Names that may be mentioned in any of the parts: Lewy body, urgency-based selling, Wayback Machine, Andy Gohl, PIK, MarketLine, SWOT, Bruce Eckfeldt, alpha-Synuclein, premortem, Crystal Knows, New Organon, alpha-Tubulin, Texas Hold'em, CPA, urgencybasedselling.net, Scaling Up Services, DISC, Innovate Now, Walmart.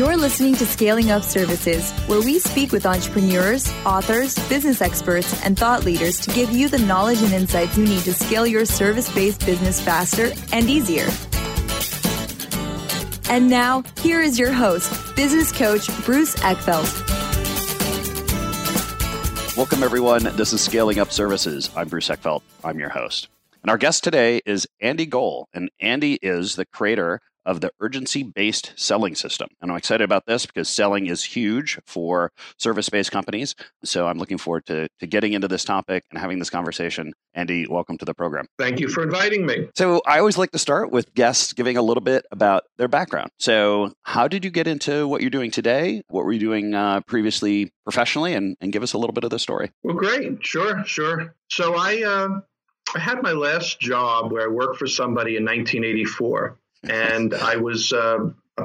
You're listening to Scaling Up Services, where we speak with entrepreneurs, authors, business experts, and thought leaders to give you the knowledge and insights you need to scale your service-based business faster and easier. And now, here is your host, business coach Bruce Eckfeldt. Welcome, everyone. This is Scaling Up Services. I'm Bruce Eckfeldt. I'm your host. And our guest today is Andy Gohl, and Andy is the creator of the urgency-based selling system. And I'm excited about this because selling is huge for service-based companies. So I'm looking forward to getting into this topic and having this conversation. Andy, welcome to the program. Thank you for inviting me. So I always like to start with guests giving a little bit about their background. So how did you get into what you're doing today? What were you doing previously professionally? And give us a little bit of the story. Well, great. Sure. So I had my last job where I worked for somebody in 1984. And I was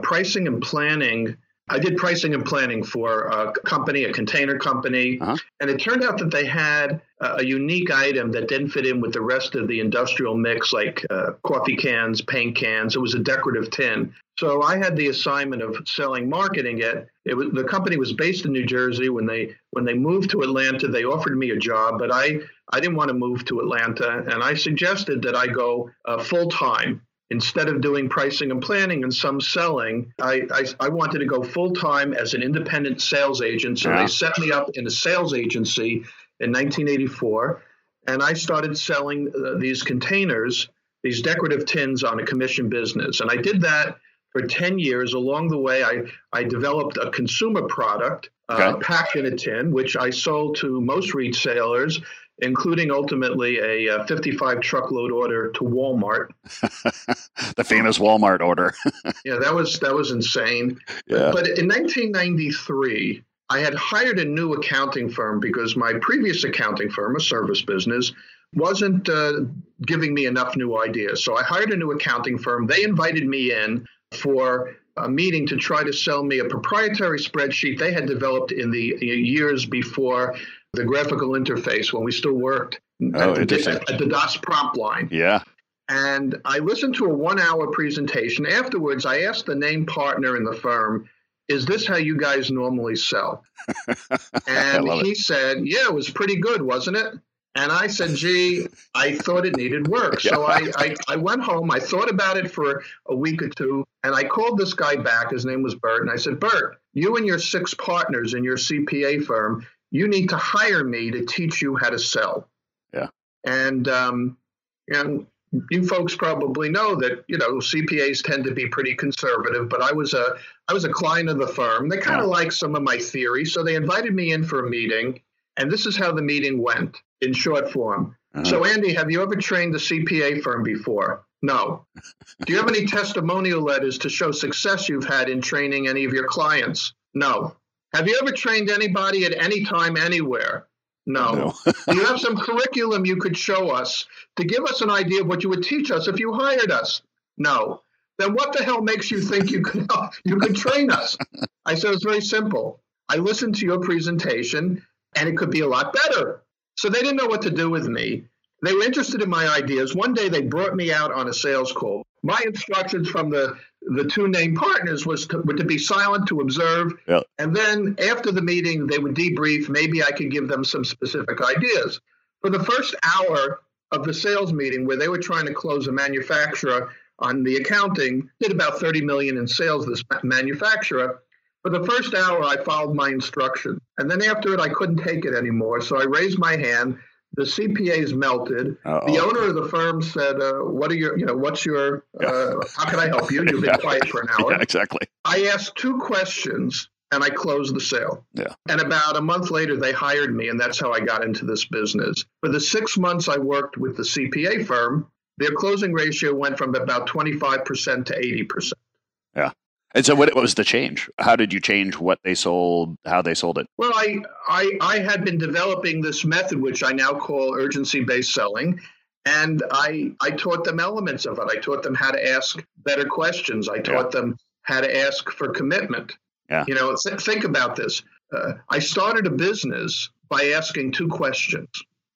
pricing and planning. I did pricing and planning for a company, a container company. Uh-huh. And it turned out that they had a unique item that didn't fit in with the rest of the industrial mix, like coffee cans, paint cans. It was a decorative tin. So I had the assignment of selling, marketing it. The company was based in New Jersey. When they moved to Atlanta, they offered me a job, but I didn't want to move to Atlanta. And I suggested that I go full-time. Instead of doing pricing and planning and some selling, I wanted to go full-time as an independent sales agent. So They set me up in a sales agency in 1984, and I started selling these containers, these decorative tins on a commission business. And I did that for 10 years. Along the way, I developed a consumer product packed in a tin, which I sold to most retailers, including ultimately a 55-truckload order to Walmart. The famous Walmart order. Yeah, that was insane. Yeah. But in 1993, I had hired a new accounting firm because my previous accounting firm, a service business, wasn't giving me enough new ideas. So I hired a new accounting firm. They invited me in for a meeting to try to sell me a proprietary spreadsheet they had developed in the years before the graphical interface, when we still worked at the DOS prompt line. Yeah. And I listened to a 1-hour presentation. Afterwards, I asked the named partner in the firm, "Is this how you guys normally sell?" And he said, "Yeah, it was pretty good, wasn't it?" And I said, "Gee, I thought it needed work." So I went home. I thought about it for a week or two, and I called this guy back. His name was Bert. And I said, "Bert, you and your 6 partners in your CPA firm, you need to hire me to teach you how to sell." Yeah. And you folks probably know that, CPAs tend to be pretty conservative, but I was a client of the firm. They kind of liked some of my theory. So they invited me in for a meeting, and this is how the meeting went in short form. Uh-huh. "So Andy, have you ever trained a CPA firm before?" "No." "Do you have any testimonial letters to show success you've had in training any of your clients?" "No." "Have you ever trained anybody at any time, anywhere?" No. "Do you have some curriculum you could show us to give us an idea of what you would teach us if you hired us?" "No." "Then what the hell makes you think you could train us?" I said, "It's very simple. I listened to your presentation, and it could be a lot better." So they didn't know what to do with me. They were interested in my ideas. One day they brought me out on a sales call. My instructions from the 2 named partners were to be silent, to observe. Yep. And then after the meeting, they would debrief. Maybe I could give them some specific ideas. For the first hour of the sales meeting, where they were trying to close a manufacturer on the accounting, did about $30 million in sales, this manufacturer. For the first hour, I followed my instruction. And then after it, I couldn't take it anymore. So I raised my hand. The CPAs melted. Uh-oh. The owner of the firm said, "How can I help you? You've been quiet for an hour." Yeah, exactly. I asked 2 questions and I closed the sale. Yeah. And about a month later, they hired me, and that's how I got into this business. For the 6 months I worked with the CPA firm, their closing ratio went from about 25% to 80%. Yeah. And so what was the change? How did you change what they sold, how they sold it? Well, I had been developing this method, which I now call urgency-based selling, and I taught them elements of it. I taught them how to ask better questions. I taught them how to ask for commitment. Yeah. Think about this. I started a business by asking 2 questions.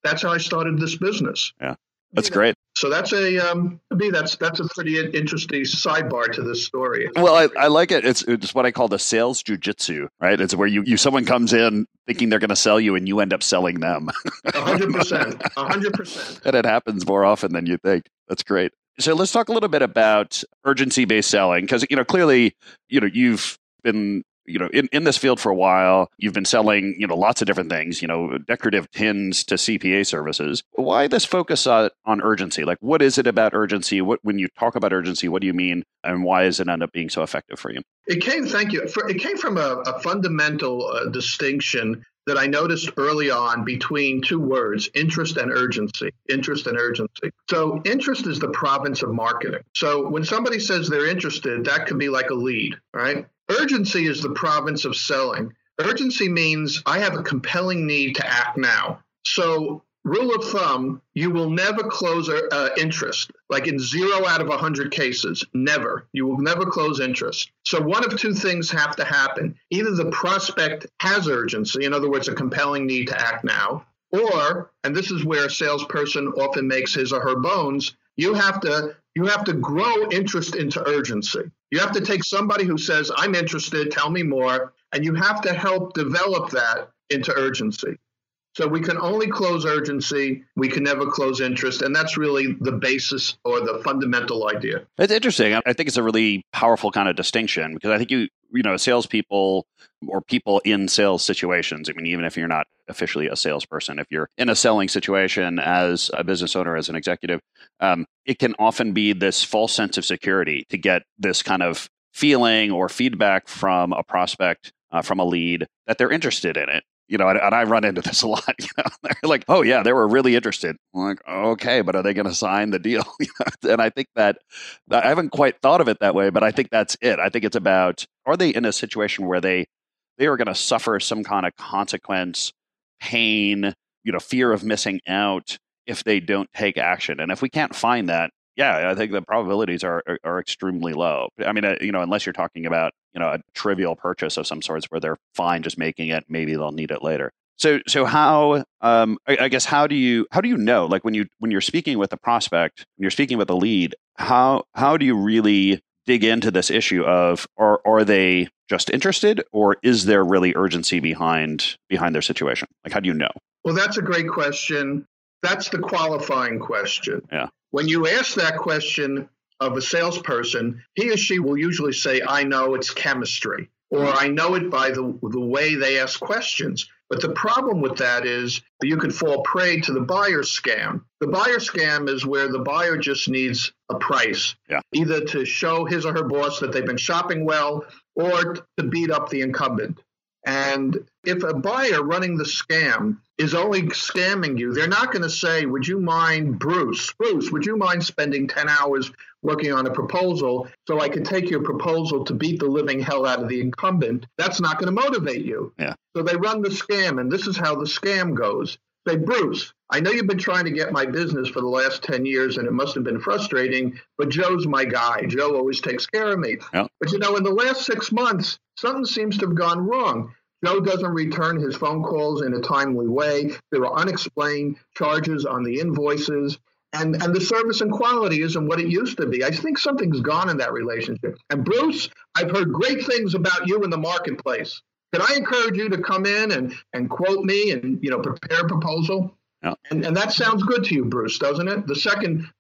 That's how I started this business. Yeah, that's great. So that's a pretty interesting sidebar to this story. Well, I like it. It's what I call the sales jujitsu, right? It's where you someone comes in thinking they're going to sell you, and you end up selling them. 100%, 100%. And it happens more often than you think. That's great. So let's talk a little bit about urgency-based selling, because clearly, you've been in this field for a while. You've been selling, lots of different things, decorative pins to CPA services. Why this focus on urgency? Like, what is it about urgency? When you talk about urgency, what do you mean? And why does it end up being so effective for you? It came from a fundamental distinction that I noticed early on between two words, interest and urgency. Interest and urgency. So interest is the province of marketing. So when somebody says they're interested, that could be like a lead, right? Urgency is the province of selling. Urgency means I have a compelling need to act now. So rule of thumb, you will never close interest. Like in 0 out of 100 cases, never. You will never close interest. So one of two things have to happen. Either the prospect has urgency, in other words, a compelling need to act now, or, and this is where a salesperson often makes his or her bones, you have to grow interest into urgency. You have to take somebody who says, I'm interested, tell me more, and you have to help develop that into urgency. So we can only close urgency. We can never close interest. And that's really the basis or the fundamental idea. That's interesting. I think it's a really powerful kind of distinction, because I think salespeople or people in sales situations, even if you're not officially a salesperson, if you're in a selling situation as a business owner, as an executive, it can often be this false sense of security to get this kind of feeling or feedback from a prospect, from a lead, that they're interested in it. And I run into this a lot. They're like, oh yeah, they were really interested. I'm like, okay, but are they going to sign the deal? And I think that I haven't quite thought of it that way, but I think that's it. I think it's about, are they in a situation where they are going to suffer some kind of consequence, pain, fear of missing out if they don't take action? And if we can't find that, yeah, I think the probabilities are extremely low. Unless you're talking about, a trivial purchase of some sorts where they're fine just making it, maybe they'll need it later. So how, how do you know, like when you're speaking with a prospect, when you're speaking with a lead, how do you really dig into this issue of, are they just interested, or is there really urgency behind their situation? Like, how do you know? Well, that's a great question. That's the qualifying question. Yeah. When you ask that question of a salesperson, he or she will usually say, I know it's chemistry, or I know it by the way they ask questions. But the problem with that is that you can fall prey to the buyer scam. The buyer scam is where the buyer just needs a price, either to show his or her boss that they've been shopping well, or to beat up the incumbent. And if a buyer running the scam is only scamming you, they're not going to say, would you mind, Bruce, would you mind spending 10 hours working on a proposal so I can take your proposal to beat the living hell out of the incumbent? That's not going to motivate you. Yeah. So they run the scam, and this is how the scam goes. Say, Bruce, I know you've been trying to get my business for the last 10 years, and it must have been frustrating, but Joe's my guy. Joe always takes care of me. Yeah. But, in the last 6 months, something seems to have gone wrong. Joe doesn't return his phone calls in a timely way. There are unexplained charges on the invoices, and the service and quality isn't what it used to be. I think something's gone in that relationship. And Bruce, I've heard great things about you in the marketplace. Can I encourage you to come in and quote me and prepare a proposal? Yeah. And that sounds good to you, Bruce, doesn't it? The second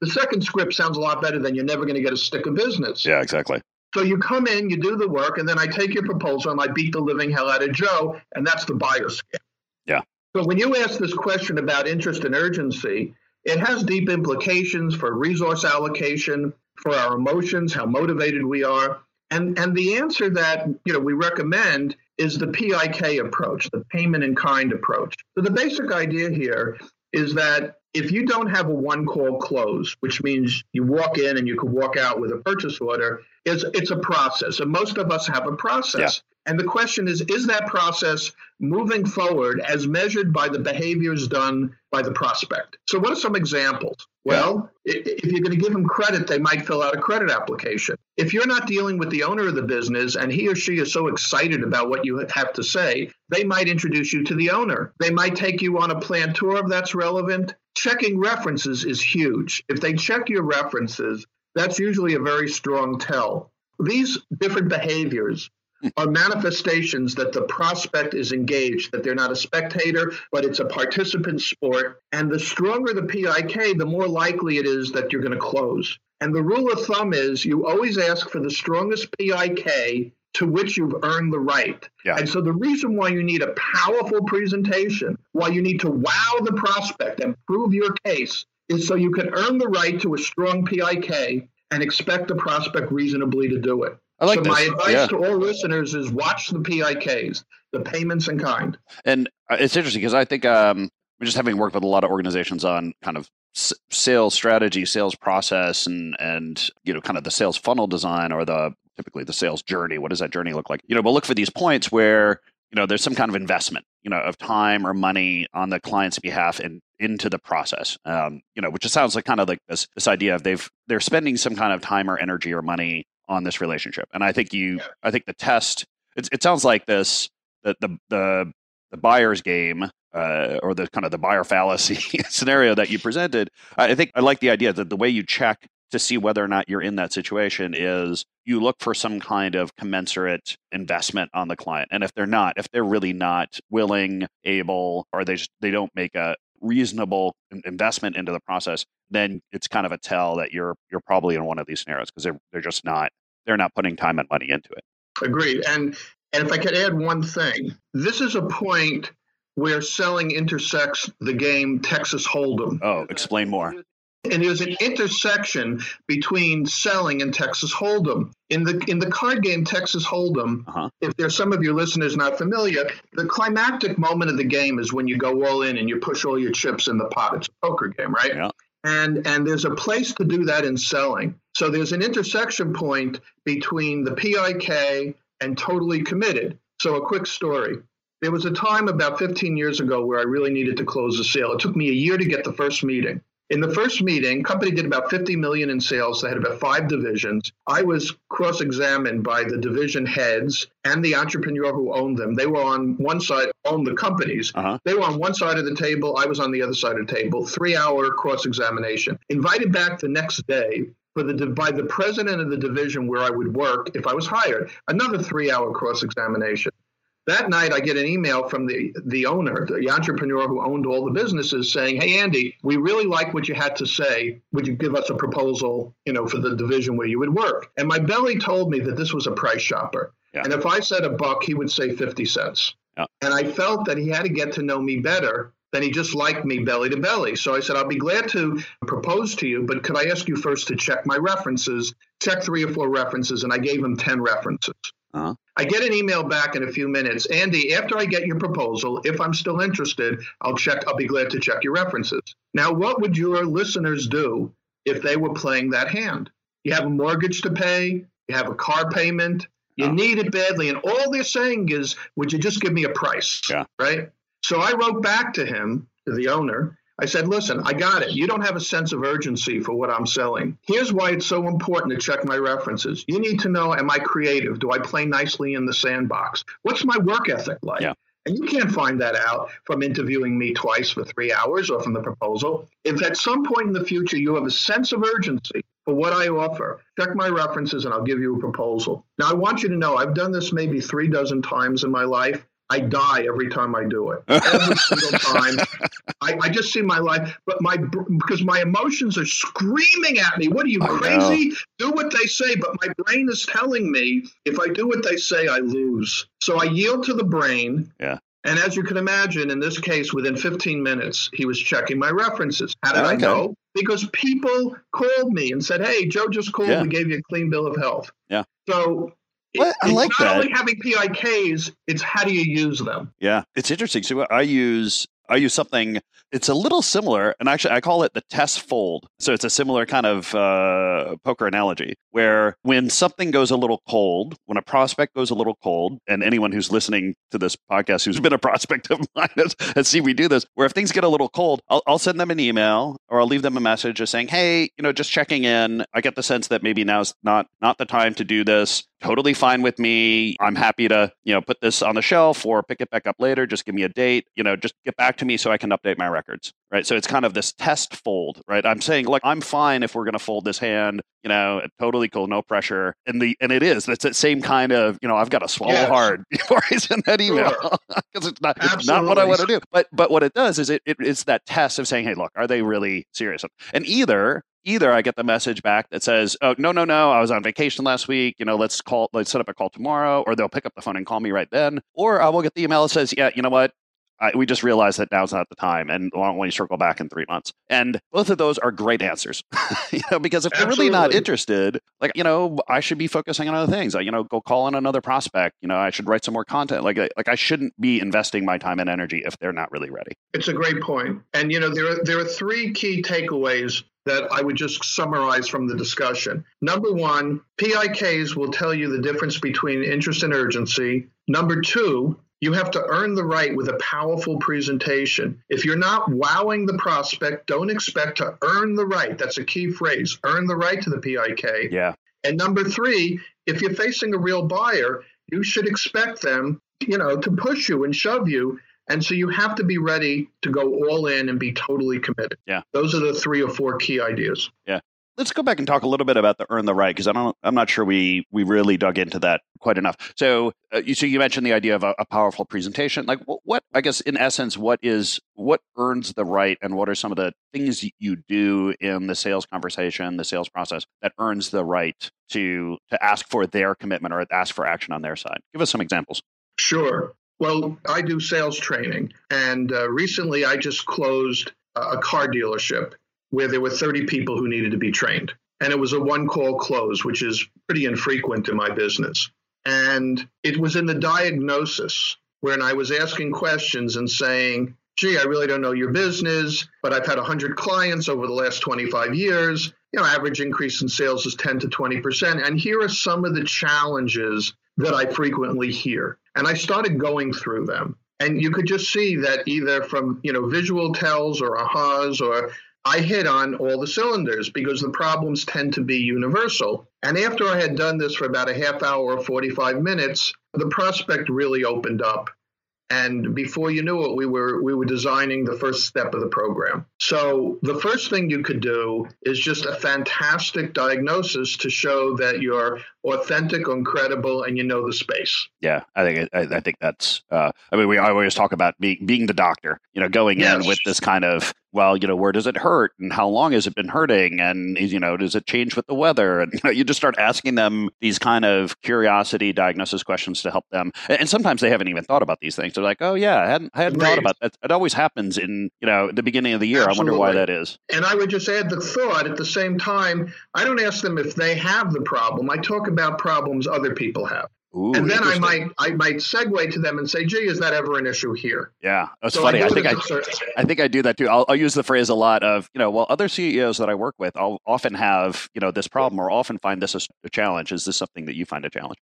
script sounds a lot better than you're never going to get a stick of business. Yeah, exactly. So you come in, you do the work, and then I take your proposal and I beat the living hell out of Joe, and that's the buyer scam. Yeah. So when you ask this question about interest and urgency, it has deep implications for resource allocation, for our emotions, how motivated we are. And the answer that we recommend is the PIK approach, the payment in kind approach. So the basic idea here is that if you don't have a one-call close, which means you walk in and you could walk out with a purchase order, it's a process. And most of us have a process. Yeah. And the question is that process moving forward as measured by the behaviors done by the prospect? So what are some examples? Well, if you're going to give them credit, they might fill out a credit application. If you're not dealing with the owner of the business and he or she is so excited about what you have to say, they might introduce you to the owner. They might take you on a planned tour if that's relevant. Checking references is huge. If they check your references, that's usually a very strong tell. These different behaviors are manifestations that the prospect is engaged, that they're not a spectator, but it's a participant sport. And the stronger the PIK, the more likely it is that you're going to close. And the rule of thumb is you always ask for the strongest PIK to which you've earned the right. Yeah. And so the reason why you need a powerful presentation, why you need to wow the prospect and prove your case, is so you can earn the right to a strong PIK and expect the prospect reasonably to do it. I like this. My advice to all listeners is watch the PIKs, the payments in kind. And it's interesting because I think just having worked with a lot of organizations on kind of sales strategy, sales process, and you know, kind of the sales funnel design or typically the sales journey. What does that journey look like? You know, but look for these points where you know there's some kind of investment, you know, of time or money on the client's behalf and into the process. You know, which just sounds like kind of like this idea of they're spending some kind of time or energy or money on this relationship. And I think the test, it sounds like the buyer's game or the kind of the buyer fallacy scenario that you presented. I think I like the idea that the way you check to see whether or not you're in that situation is you look for some kind of commensurate investment on the client. And if they're not, if they're really not willing, able, or they don't make a reasonable investment into the process, then it's kind of a tell that you're probably in one of these scenarios because they're just not, they're not putting time and money into it. Agreed. And if I could add one thing, this is a point where selling intersects the game Texas Hold'em. Oh, explain more. And there's an intersection between selling and Texas Hold'em. In the card game Texas Hold'em, if there's some of your listeners not familiar, the climactic moment of the game is when you go all in and you push all your chips in the pot. It's a poker game, right? Yeah. And there's a place to do that in selling. So there's an intersection point between the PIK and totally committed. So a quick story. There was a time about 15 years ago where I really needed to close a sale. It took me a year to get the first meeting. In the first meeting, company did about $50 million in sales. They had about 5 divisions. I was cross-examined by the division heads and the entrepreneur who owned them. They were on one side, owned the companies. They were on one side of the table. I was on the other side of the table. 3-hour cross-examination. Invited back the next day by the president of the division where I would work if I was hired. Another 3-hour cross-examination. That night, I get an email from the owner, the entrepreneur who owned all the businesses, saying, "Hey, Andy, we really like what you had to say. Would you give us a proposal, you know, for the division where you would work?" And my belly told me that this was a price shopper. Yeah. And if I said a buck, he would say 50 cents. Yeah. And I felt that he had to get to know me better than he just liked me belly to belly. So I said, "I'll be glad to propose to you, but could I ask you first to check my references?" Check 3 or 4 references, and I gave him 10 references. Uh-huh. I get an email back in a few minutes. "Andy, after I get your proposal, if I'm still interested, I'll be glad to check your references." Now, what would your listeners do if they were playing that hand? You have a mortgage to pay. You have a car payment. You need it badly. And all they're saying is, "Would you just give me a price?" Yeah. Right? So I wrote back to him, to the owner. I said, "Listen, I got it. You don't have a sense of urgency for what I'm selling. Here's why it's so important to check my references. You need to know, am I creative? Do I play nicely in the sandbox? What's my work ethic like?" Yeah. And you can't find that out from interviewing me twice for 3 hours or from the proposal. If at some point in the future you have a sense of urgency for what I offer, check my references and I'll give you a proposal. Now, I want you to know I've done this maybe 3 dozen times in my life. I die every time I do it. Every single time. I just see my life, because my emotions are screaming at me. "What are you, crazy? Do what they say." But my brain is telling me if I do what they say, I lose. So I yield to the brain. Yeah. And as you can imagine, in this case, within 15 minutes, he was checking my references. How did I know? Because people called me and said, "Hey, Joe just called. We gave you a clean bill of health." Yeah. So it's not only having PIKs, it's how do you use them? Yeah, it's interesting. So I use I use something, it's a little similar, and actually I call it the test fold. So it's a similar kind of poker analogy, where when something goes a little cold, when a prospect goes a little cold, and anyone who's listening to this podcast who's been a prospect of mine has seen we do this, where if things get a little cold, I'll send them an email or I'll leave them a message just saying, hey, you know, just checking in. I get the sense that maybe now's not the time to do this. Totally fine with me. I'm happy to, you know, put this on the shelf or pick it back up later. Just give me a date, you know, just get back to me so I can update my records, right? So it's kind of this test fold, right? I'm saying, look, I'm fine if we're going to fold this hand, you know, totally cool, no pressure. And it is, that's that same kind of, you know, I've got to swallow hard before I send that email because it's not what I want to do. But what it does is it's that test of saying, hey, look, are they really serious? And either I get the message back that says, oh, no, I was on vacation last week, you know, let's set up a call tomorrow, or they'll pick up the phone and call me right then. Or I will get the email that says, yeah, you know what? We just realized that now's not the time, and why don't you circle back in 3 months? And both of those are great answers, you know, because if they're really not interested, like, you know, I should be focusing on other things. Like, you know, go call on another prospect. You know, I should write some more content. Like I shouldn't be investing my time and energy if they're not really ready. It's a great point. And, you know, there are three key takeaways that I would just summarize from the discussion. Number one, PIKs will tell you the difference between interest and urgency. Number two, you have to earn the right with a powerful presentation. If you're not wowing the prospect, don't expect to earn the right. That's a key phrase, earn the right to the PIK. Yeah. And number three, if you're facing a real buyer, you should expect them, you know, to push you and shove you. And so you have to be ready to go all in and be totally committed. Yeah. Those are the three or four key ideas. Yeah. Let's go back and talk a little bit about the earn the right, because I'm not sure we really dug into that quite enough. So you mentioned the idea of a powerful presentation. Like what I guess in essence, what earns the right, and what are some of the things you do in the sales conversation, the sales process that earns the right to ask for their commitment or ask for action on their side? Give us some examples. Sure. Well, I do sales training, and recently I just closed a car dealership where there were 30 people who needed to be trained. And it was a one-call close, which is pretty infrequent in my business. And it was in the diagnosis when I was asking questions and saying, gee, I really don't know your business, but I've had 100 clients over the last 25 years. You know, average increase in sales is 10 to 20%. And here are some of the challenges that I frequently hear. And I started going through them. And you could just see that either from, you know, visual tells or ahas, or I hit on all the cylinders because the problems tend to be universal. And after I had done this for about a half hour or 45 minutes, the prospect really opened up. And before you knew it, we were designing the first step of the program. So the first thing you could do is just a fantastic diagnosis to show that you're authentic and credible, and you know the space. Yeah, I think that's. I always talk about being the doctor. You know, going in with this kind of, well, you know, where does it hurt, and how long has it been hurting, and, you know, does it change with the weather, and, you know, you just start asking them these kind of curiosity diagnosis questions to help them, and sometimes they haven't even thought about these things. They're like, oh yeah, I hadn't thought about that. It always happens in, you know, the beginning of the year. Absolutely. I wonder why that is. And I would just add the thought at the same time. I don't ask them if they have the problem. I talk about problems other people have. Ooh, and then I might segue to them and say, gee, is that ever an issue here? Yeah, that's so funny. I think I do that too. I'll use the phrase a lot of, you know, well, other CEOs that I work with, I'll often have, you know, this problem, or often find this a challenge. Is this something that you find a challenge?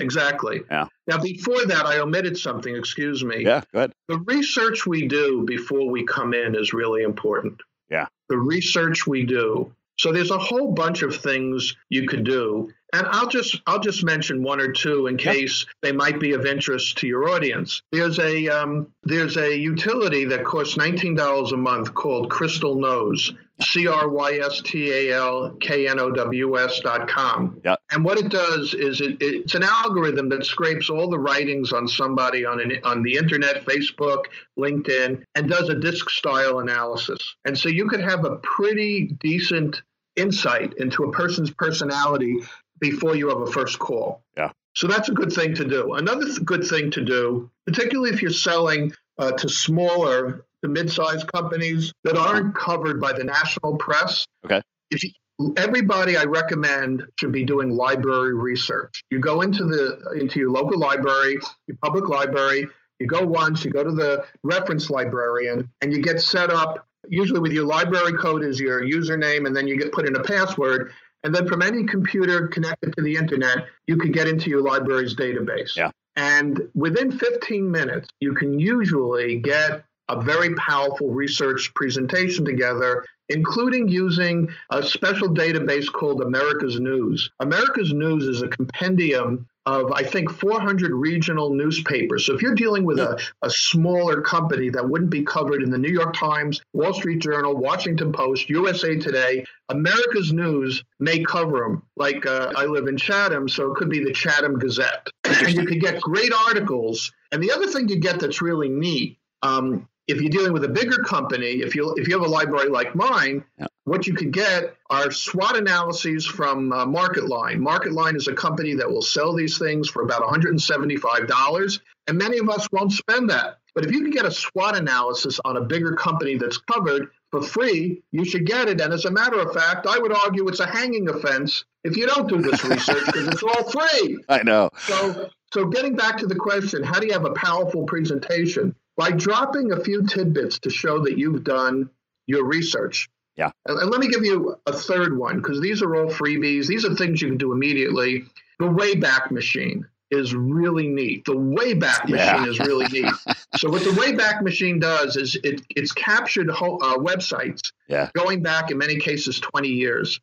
Exactly. Yeah. Now, before that, I omitted something. Excuse me. Yeah, go ahead. The research we do before we come in is really important. Yeah. The research we do. So there's a whole bunch of things you could do. And I'll just mention one or two in case they might be of interest to your audience. There's a utility that costs $19 a month called Crystal Knows, CrystalKnows.com. Yep. And what it does is it's an algorithm that scrapes all the writings on somebody on the internet, Facebook, LinkedIn, and does a disc-style analysis. And so you could have a pretty decent insight into a person's personality before you have a first call. Yeah. So that's a good thing to do. Another good thing to do, particularly if you're selling to smaller to mid-sized companies that aren't covered by the national press. Okay. Everybody I recommend should be doing library research. You go into your local library, your public library, You go once, you go to the reference librarian, and you get set up, usually with your library code as your username, and then you get put in a password. And then from any computer connected to the internet, you can get into your library's database. Yeah. And within 15 minutes, you can usually get a very powerful research presentation together, including using a special database called America's News. America's News is a compendium of, I think, 400 regional newspapers. So if you're dealing with a smaller company that wouldn't be covered in the New York Times, Wall Street Journal, Washington Post, USA Today, America's News may cover them. Like I live in Chatham, so it could be the Chatham Gazette. And you could get great articles. And the other thing you get that's really neat, if you're dealing with a bigger company, if you have a library like mine, what you could get are SWOT analyses from MarketLine. MarketLine is a company that will sell these things for about $175, and many of us won't spend that. But if you can get a SWOT analysis on a bigger company that's covered for free, you should get it. And as a matter of fact, I would argue it's a hanging offense if you don't do this research because it's all free. I know. So getting back to the question, how do you have a powerful presentation? By dropping a few tidbits to show that you've done your research. Yeah. And let me give you a third one, because these are all freebies. These are things you can do immediately. The Wayback Machine is really neat. The Wayback Machine is really neat. So what the Wayback Machine does is it's captured websites going back, in many cases, 20 years.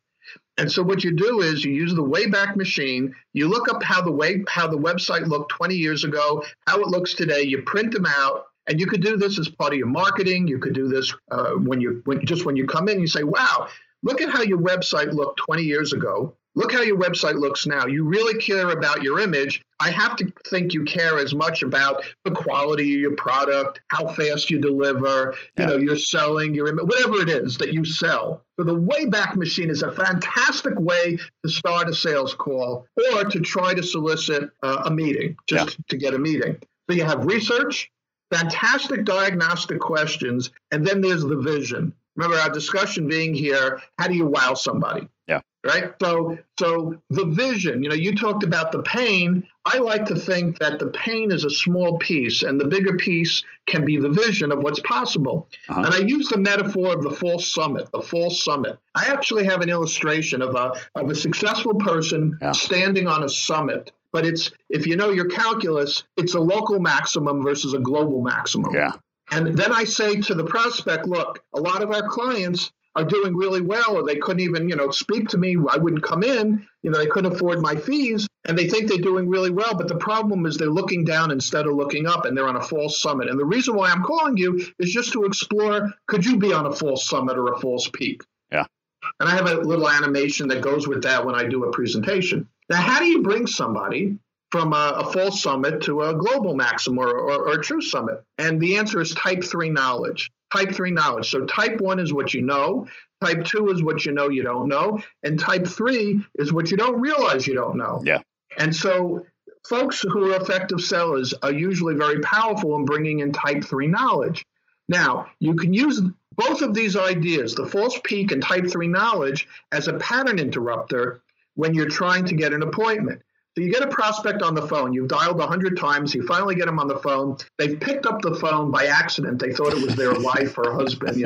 And so what you do is you use the Wayback Machine, you look up how the website looked 20 years ago, how it looks today, you print them out. And you could do this as part of your marketing. You could do this when you come in, you say, wow, look at how your website looked 20 years ago. Look how your website looks now. You really care about your image. I have to think you care as much about the quality of your product, how fast you deliver, you know, you're selling, your image, whatever it is that you sell. So the Wayback Machine is a fantastic way to start a sales call or to try to solicit a meeting, to get a meeting. So you have research. Fantastic diagnostic questions. And then there's the vision. Remember our discussion being here, how do you wow somebody? Yeah. Right? So the vision, you talked about the pain. I like to think that the pain is a small piece and the bigger piece can be the vision of what's possible. Uh-huh. And I use the metaphor of the false summit. I actually have an illustration of a successful person standing on a summit. But it's, if you know your calculus, it's a local maximum versus a global maximum. Yeah. And then I say to the prospect, look, a lot of our clients are doing really well, or they couldn't even, speak to me. I wouldn't come in. They couldn't afford my fees, and they think they're doing really well. But the problem is they're looking down instead of looking up, and they're on a false summit. And the reason why I'm calling you is just to explore, could you be on a false summit or a false peak? Yeah. And I have a little animation that goes with that when I do a presentation. Now, how do you bring somebody from a false summit to a global maximum or a true summit? And the answer is type 3 knowledge. So type 1 is what you know. Type 2 is what you know you don't know. And type 3 is what you don't realize you don't know. Yeah. And so folks who are effective sellers are usually very powerful in bringing in type 3 knowledge. Now, you can use both of these ideas, the false peak and type 3 knowledge, as a pattern interrupter when you're trying to get an appointment. So you get a prospect on the phone. You've dialed 100 times. You finally get them on the phone. They've picked up the phone by accident. They thought it was their wife or husband,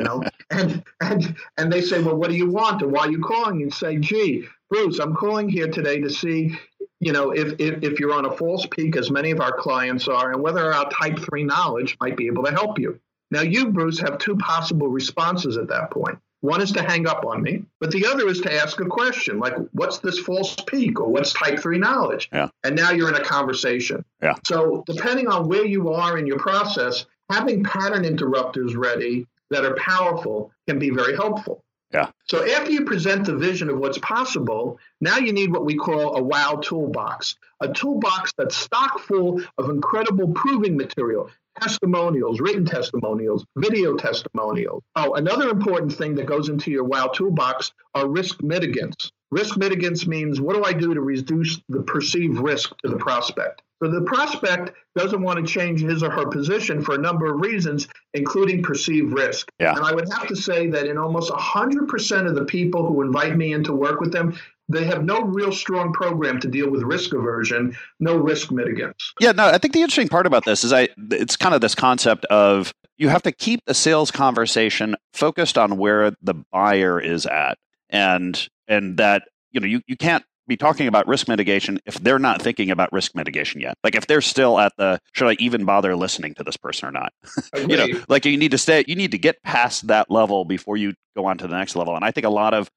And they say, well, what do you want? And why are you calling? You say, gee, Bruce, I'm calling here today to see, if you're on a false peak, as many of our clients are, and whether our type 3 knowledge might be able to help you. Now, you, Bruce, have two possible responses at that point. One is to hang up on me, but the other is to ask a question like, what's this false peak or what's type 3 knowledge? Yeah. And now you're in a conversation. Yeah. So depending on where you are in your process, having pattern interrupters ready that are powerful can be very helpful. Yeah. So after you present the vision of what's possible, now you need what we call a wow toolbox, a toolbox that's stock full of incredible proving material. Testimonials, written testimonials, video testimonials. Oh, another important thing that goes into your wow toolbox are risk mitigants. Risk mitigants means, what do I do to reduce the perceived risk to the prospect? So the prospect doesn't want to change his or her position for a number of reasons, including perceived risk. Yeah. And I would have to say that in almost 100% of the people who invite me in to work with them, They have no real strong program to deal with risk aversion, no risk mitigants. Yeah, no, I think the interesting part about this is it's kind of this concept of you have to keep the sales conversation focused on where the buyer is at. And that, you know, you can't be talking about risk mitigation if they're not thinking about risk mitigation yet. Like if they're still at the, should I even bother listening to this person or not? You know, like you need to get past that level before you go on to the next level. And I think a lot of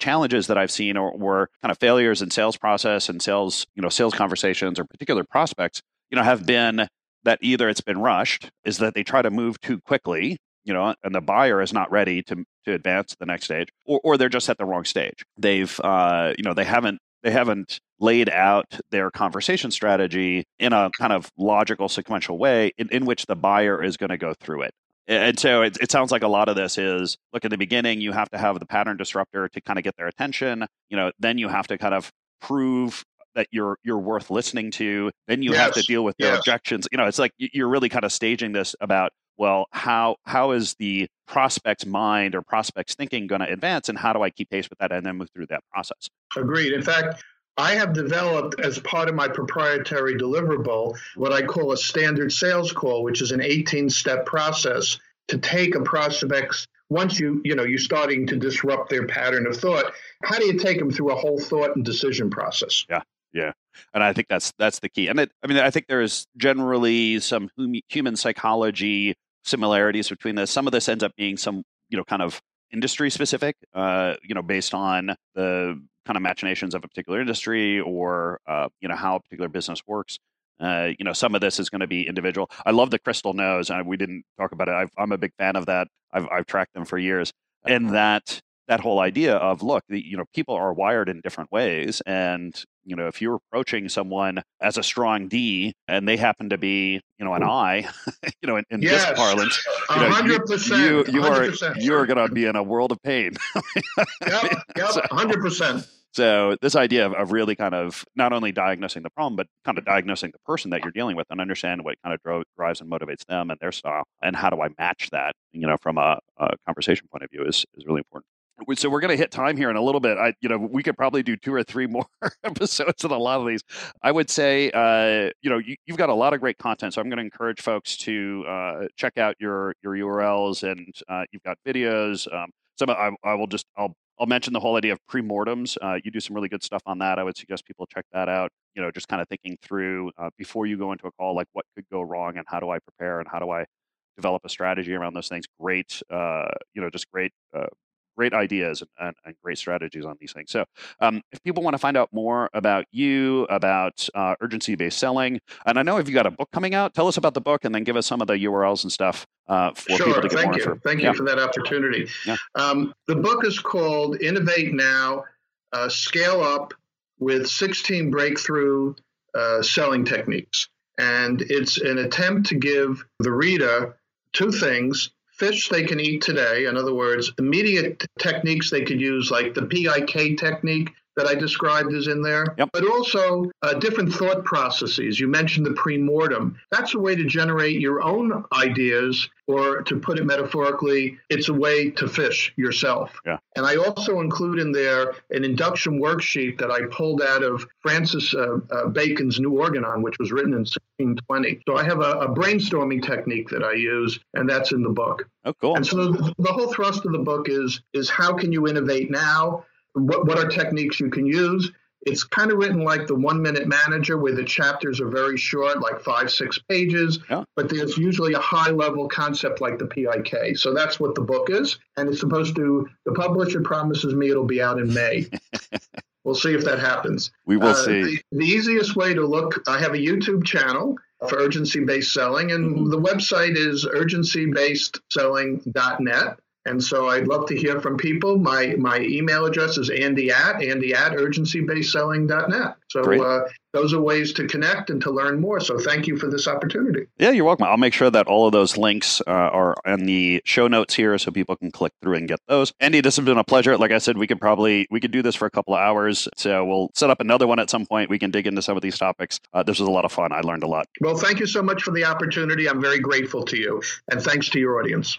challenges that I've seen were kind of failures in sales process and sales, you know, sales conversations or particular prospects, you know, have been that either it's been rushed, is that they try to move too quickly, you know, and the buyer is not ready to advance to the next stage, or they're just at the wrong stage. They've, you know, they haven't laid out their conversation strategy in a kind of logical, sequential way in which the buyer is going to go through it. And so it sounds like a lot of this is, look, in the beginning, you have to have the pattern disruptor to kind of get their attention. You know, then you have to kind of prove that you're worth listening to. Then you have to deal with their objections. You know, it's like you're really kind of staging this about, well, how is the prospect's mind or prospect's thinking going to advance, and how do I keep pace with that and then move through that process? Agreed. In fact, I have developed as part of my proprietary deliverable what I call a standard sales call, which is an 18-step process to take a prospect's, once you're starting to disrupt their pattern of thought, how do you take them through a whole thought and decision process? Yeah. Yeah. And I think that's the key. And I think there is generally some human psychology similarities between this. Some of this ends up being some, you know, kind of industry specific, you know, based on the kind of machinations of a particular industry or, you know, how a particular business works. You know, some of this is going to be individual. I love the Crystal Knows. We didn't talk about it. I'm a big fan of that. I've tracked them for years. And that whole idea of, look, you know, people are wired in different ways. And, you know, if you're approaching someone as a strong D and they happen to be, you know, an I, you know, in this parlance, you know, 100%, you are going to be in a world of pain. Yep, 100%. So this idea of really kind of not only diagnosing the problem, but kind of diagnosing the person that you're dealing with and understand what kind of drives and motivates them and their style, and how do I match that, you know, from a conversation point of view is really important. So we're going to hit time here in a little bit. You know, we could probably do 2 or 3 more episodes on a lot of these. I would say, you know, you've got a lot of great content. So I'm going to encourage folks to check out your URLs, and you've got videos. I'll mention the whole idea of premortems. You do some really good stuff on that. I would suggest people check that out. You know, just kind of thinking through before you go into a call, like what could go wrong and how do I prepare and how do I develop a strategy around those things. Great, you know, just great. Great ideas and great strategies on these things. So if people want to find out more about you, about urgency-based selling, and I know if you got a book coming out, tell us about the book and then give us some of the URLs and stuff for people to get more information. Sure, thank you. Thank you for that opportunity. Yeah. The book is called Innovate Now, Scale Up with 16 Breakthrough Selling Techniques. And it's an attempt to give the reader 2 things. Fish they can eat today. In other words, immediate techniques they could use, like the PIK technique that I described is in there, but also different thought processes. You mentioned the premortem. That's a way to generate your own ideas, or to put it metaphorically, it's a way to fish yourself. Yeah. And I also include in there an induction worksheet that I pulled out of Francis Bacon's New Organon, which was written in 1620. So I have a brainstorming technique that I use, and that's in the book. Oh, cool. And so the whole thrust of the book is how can you innovate now? What are techniques you can use? It's kind of written like the one-minute manager, where the chapters are very short, like 5-6 pages, but there's usually a high-level concept like the PIK. So that's what the book is, and it's supposed to – the publisher promises me it'll be out in May. We'll see if that happens. We will see. The easiest way to look – I have a YouTube channel for urgency-based selling, and the website is urgencybasedselling.net. And so I'd love to hear from people. My email address is andy at urgencybasedselling.net. So those are ways to connect and to learn more. So thank you for this opportunity. Yeah, you're welcome. I'll make sure that all of those links are in the show notes here so people can click through and get those. Andy, this has been a pleasure. Like I said, we could do this for a couple of hours. So we'll set up another one at some point. We can dig into some of these topics. This was a lot of fun. I learned a lot. Well, thank you so much for the opportunity. I'm very grateful to you. And thanks to your audience.